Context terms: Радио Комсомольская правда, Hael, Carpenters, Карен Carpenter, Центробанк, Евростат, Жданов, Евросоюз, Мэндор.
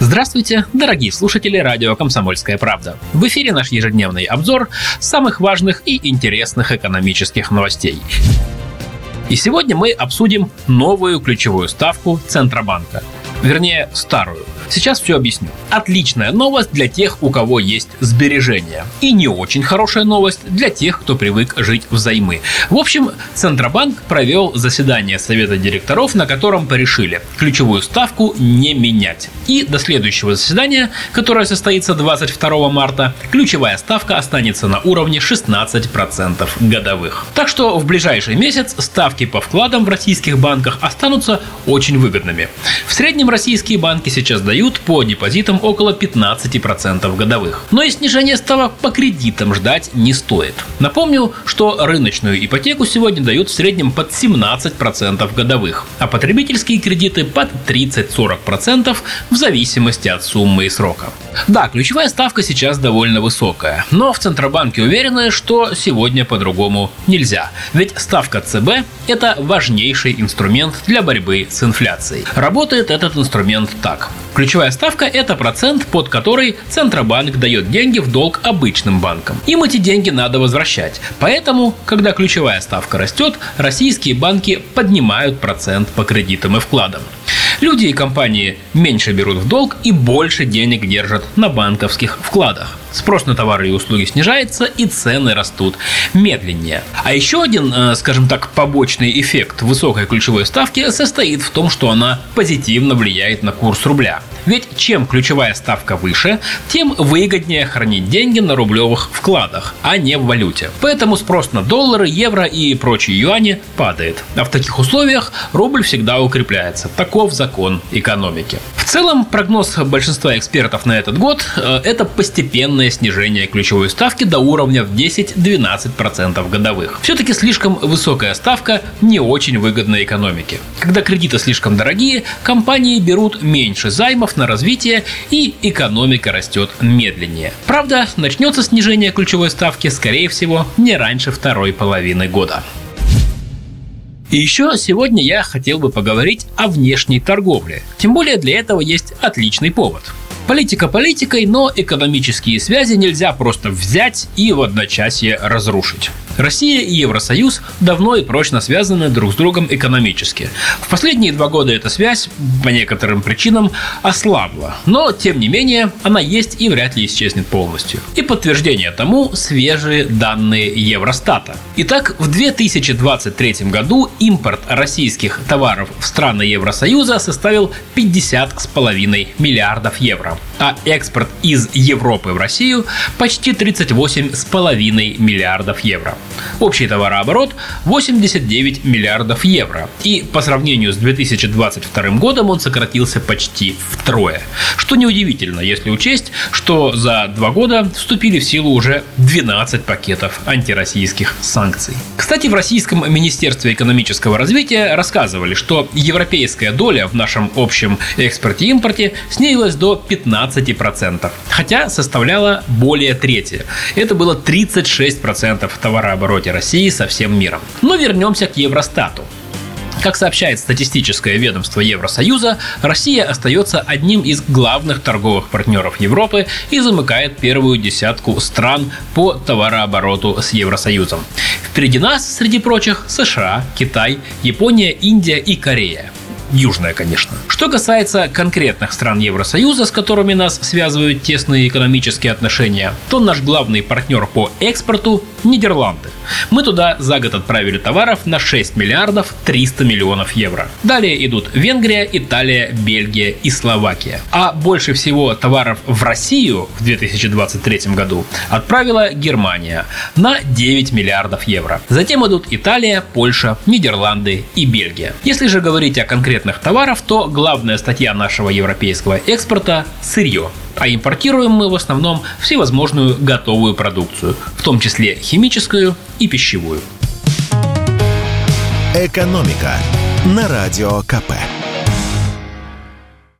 Здравствуйте, дорогие слушатели радио «Комсомольская правда». В эфире наш ежедневный обзор самых важных и интересных экономических новостей. И сегодня мы обсудим новую ключевую ставку Центробанка. Вернее, старую. Сейчас все объясню. Отличная новость для тех, у кого есть сбережения. И не очень хорошая новость для тех, кто привык жить взаймы. В общем, Центробанк провел заседание Совета директоров, на котором порешили ключевую ставку не менять. И до следующего заседания, которое состоится 22 марта, ключевая ставка останется на уровне 16% годовых. Так что в ближайший месяц ставки по вкладам в российских банках останутся очень выгодными. В среднем российские банки сейчас дают по депозитам около 15% годовых. Но и снижение ставок по кредитам ждать не стоит. Напомню, что рыночную ипотеку сегодня дают в среднем под 17% годовых, а потребительские кредиты под 30-40% в зависимости от суммы и срока. Да, ключевая ставка сейчас довольно высокая, но в Центробанке уверены, что сегодня по-другому нельзя. Ведь ставка ЦБ – это важнейший инструмент для борьбы с инфляцией. Работает этот инструмент так. Ключевая ставка – это процент, под который Центробанк дает деньги в долг обычным банкам. Им эти деньги надо возвращать. Поэтому, когда ключевая ставка растет, российские банки поднимают процент по кредитам и вкладам. Люди и компании меньше берут в долг и больше денег держат на банковских вкладах. Спрос на товары и услуги снижается, и цены растут медленнее. А еще один, скажем так, побочный эффект высокой ключевой ставки состоит в том, что она позитивно влияет на курс рубля. Ведь чем ключевая ставка выше, тем выгоднее хранить деньги на рублевых вкладах, а не в валюте. Поэтому спрос на доллары, евро и прочие юани падает. А в таких условиях рубль всегда укрепляется. Таков закон экономики. В целом, прогноз большинства экспертов на этот год – это постепенное снижение ключевой ставки до уровня в 10-12% годовых. Все-таки слишком высокая ставка не очень выгодна экономике. Когда кредиты слишком дорогие, компании берут меньше займов на развитие, и экономика растет медленнее. Правда, начнется снижение ключевой ставки, скорее всего, не раньше второй половины года. И еще сегодня я хотел бы поговорить о внешней торговле. Тем более для этого есть отличный повод. Политика политикой, но экономические связи нельзя просто взять и в одночасье разрушить. Россия и Евросоюз давно и прочно связаны друг с другом экономически. В последние 2 года эта связь, по некоторым причинам, ослабла. Но, тем не менее, она есть и вряд ли исчезнет полностью. И подтверждение тому свежие данные Евростата. Итак, в 2023 году импорт российских товаров в страны Евросоюза составил 50,5 миллиардов евро, а экспорт из Европы в Россию почти 38,5 миллиардов евро. Общий товарооборот 89 миллиардов евро, и по сравнению с 2022 годом он сократился почти втрое. Что неудивительно, если учесть, что за 2 года вступили в силу уже 12 пакетов антироссийских санкций. Кстати, в Российском министерстве экономического развития рассказывали, что европейская доля в нашем общем экспорте и импорте снизилась до 15%, хотя составляла более трети. Это было 36% в товарообороте России со всем миром. Но вернемся к Евростату. Как сообщает статистическое ведомство Евросоюза, Россия остается одним из главных торговых партнеров Европы и замыкает первую десятку стран по товарообороту с Евросоюзом. Впереди нас, среди прочих, США, Китай, Япония, Индия и Корея. Южная, конечно. Что касается конкретных стран Евросоюза, с которыми нас связывают тесные экономические отношения, то наш главный партнер по экспорту – Нидерланды. Мы туда за год отправили товаров на 6 миллиардов 300 миллионов евро. Далее идут Венгрия, Италия, Бельгия и Словакия. А больше всего товаров в Россию в 2023 году отправила Германия на 9 миллиардов евро. Затем идут Италия, Польша, Нидерланды и Бельгия. Если же говорить о конкретных товарах, то главная статья нашего европейского экспорта – сырье. А импортируем мы в основном всевозможную готовую продукцию, в том числе химическую, и пищевую. Экономика на Радио КП.